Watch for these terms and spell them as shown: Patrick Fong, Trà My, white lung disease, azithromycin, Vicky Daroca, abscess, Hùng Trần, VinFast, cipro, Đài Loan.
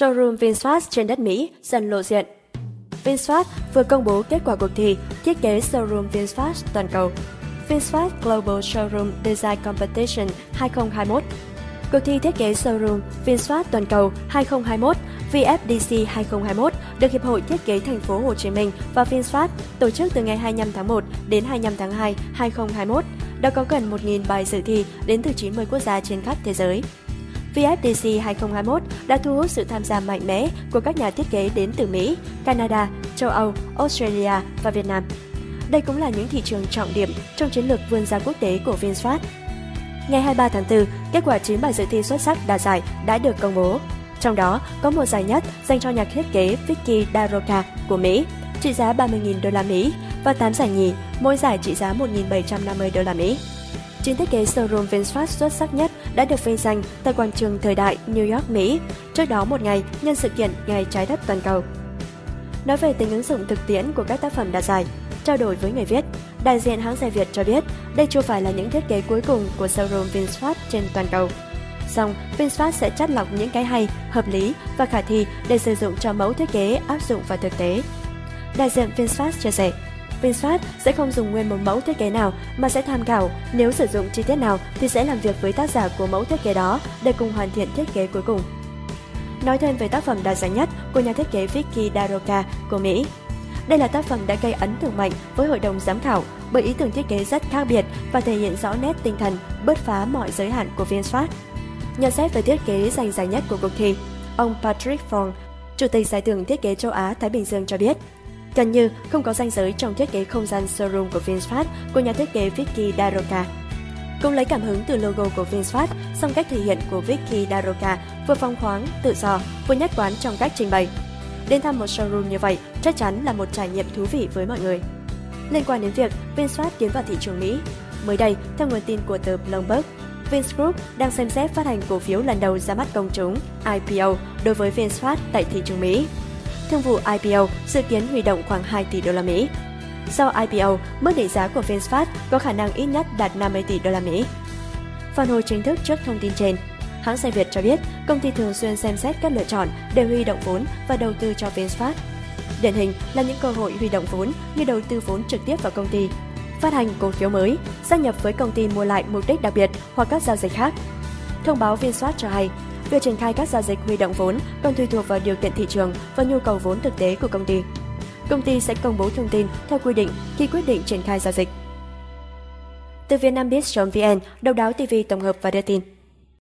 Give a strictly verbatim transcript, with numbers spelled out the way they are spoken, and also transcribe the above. Showroom VinFast trên đất Mỹ dần lộ diện. VinFast vừa công bố kết quả cuộc thi thiết kế Showroom VinFast toàn cầu, VinFast Global Showroom Design Competition hai không hai mốt. Cuộc thi thiết kế Showroom VinFast toàn cầu hai không hai mốt vê ép đê xê hai không hai mốt được Hiệp hội Thiết kế Thành phố Hồ Chí Minh và VinFast tổ chức từ ngày hai mươi lăm tháng một đến hai mươi lăm tháng hai năm hai nghìn không trăm hai mươi mốt. Đã có gần một nghìn bài dự thi đến từ chín mươi quốc gia trên khắp thế giới. vê ép đê xê hai không hai mốt đã thu hút sự tham gia mạnh mẽ của các nhà thiết kế đến từ Mỹ, Canada, châu Âu, Australia và Việt Nam. Đây cũng là những thị trường trọng điểm trong chiến lược vươn ra quốc tế của VinFast. Ngày hai mươi ba tháng tư, kết quả chín bài dự thi xuất sắc đạt giải đã được công bố. Trong đó có một giải nhất dành cho nhà thiết kế Vicky Daroca của Mỹ, trị giá ba mươi nghìn đô la Mỹ và tám giải nhì, mỗi giải trị giá một nghìn bảy trăm năm mươi đô la Mỹ. Chín thiết kế showroom VinFast xuất sắc nhất đã được vinh danh tại quảng trường Thời Đại, New York, Mỹ, trước đó một ngày nhân sự kiện Ngày Trái Đất Toàn cầu. Nói về tính ứng dụng thực tiễn của các tác phẩm đạt giải, trao đổi với người viết, đại diện hãng xe Việt cho biết đây chưa phải là những thiết kế cuối cùng của showroom VinFast trên toàn cầu. Song, VinFast sẽ chắt lọc những cái hay, hợp lý và khả thi để sử dụng cho mẫu thiết kế áp dụng vào thực tế. Đại diện VinFast chia sẻ, VinFast sẽ không dùng nguyên một mẫu thiết kế nào mà sẽ tham khảo, nếu sử dụng chi tiết nào thì sẽ làm việc với tác giả của mẫu thiết kế đó để cùng hoàn thiện thiết kế cuối cùng. Nói thêm về tác phẩm đạt giải nhất của nhà thiết kế Vicky Daroca của Mỹ. Đây là tác phẩm đã gây ấn tượng mạnh với hội đồng giám khảo bởi ý tưởng thiết kế rất khác biệt và thể hiện rõ nét tinh thần bứt phá mọi giới hạn của VinFast. Nhận xét về thiết kế giành giải nhất của cuộc thi, ông Patrick Fong, Chủ tịch Giải thưởng Thiết kế Châu Á-Thái Bình Dương cho biết, gần như không có ranh giới trong thiết kế không gian showroom của VinFast của nhà thiết kế Vicky Daroca. Cũng lấy cảm hứng từ logo của VinFast, song cách thể hiện của Vicky Daroca vừa phóng khoáng, tự do, vừa nhất quán trong cách trình bày. Đến thăm một showroom như vậy chắc chắn là một trải nghiệm thú vị với mọi người. Liên quan đến việc VinFast tiến vào thị trường Mỹ, mới đây, theo nguồn tin của tờ Bloomberg, VinGroup đang xem xét phát hành cổ phiếu lần đầu ra mắt công chúng I P O đối với VinFast tại thị trường Mỹ. Thương vụ I P O dự kiến huy động khoảng hai tỷ đô la Mỹ. Sau I P O, mức định giá của VinFast có khả năng ít nhất đạt năm mươi tỷ đô la Mỹ. Phản hồi chính thức trước thông tin trên, hãng xe Việt cho biết công ty thường xuyên xem xét các lựa chọn để huy động vốn và đầu tư cho VinFast. Điển hình là những cơ hội huy động vốn như đầu tư vốn trực tiếp vào công ty, phát hành cổ phiếu mới, gia nhập với công ty mua lại mục đích đặc biệt hoặc các giao dịch khác. Thông báo VinFast cho hay, việc triển khai các giao dịch huy động vốn còn tùy thuộc vào điều kiện thị trường và nhu cầu vốn thực tế của công ty. Công ty sẽ công bố thông tin theo quy định khi quyết định triển khai giao dịch. Từ Vietnambit chấm vn, Đầu Đáo ti vi tổng hợp và đưa tin.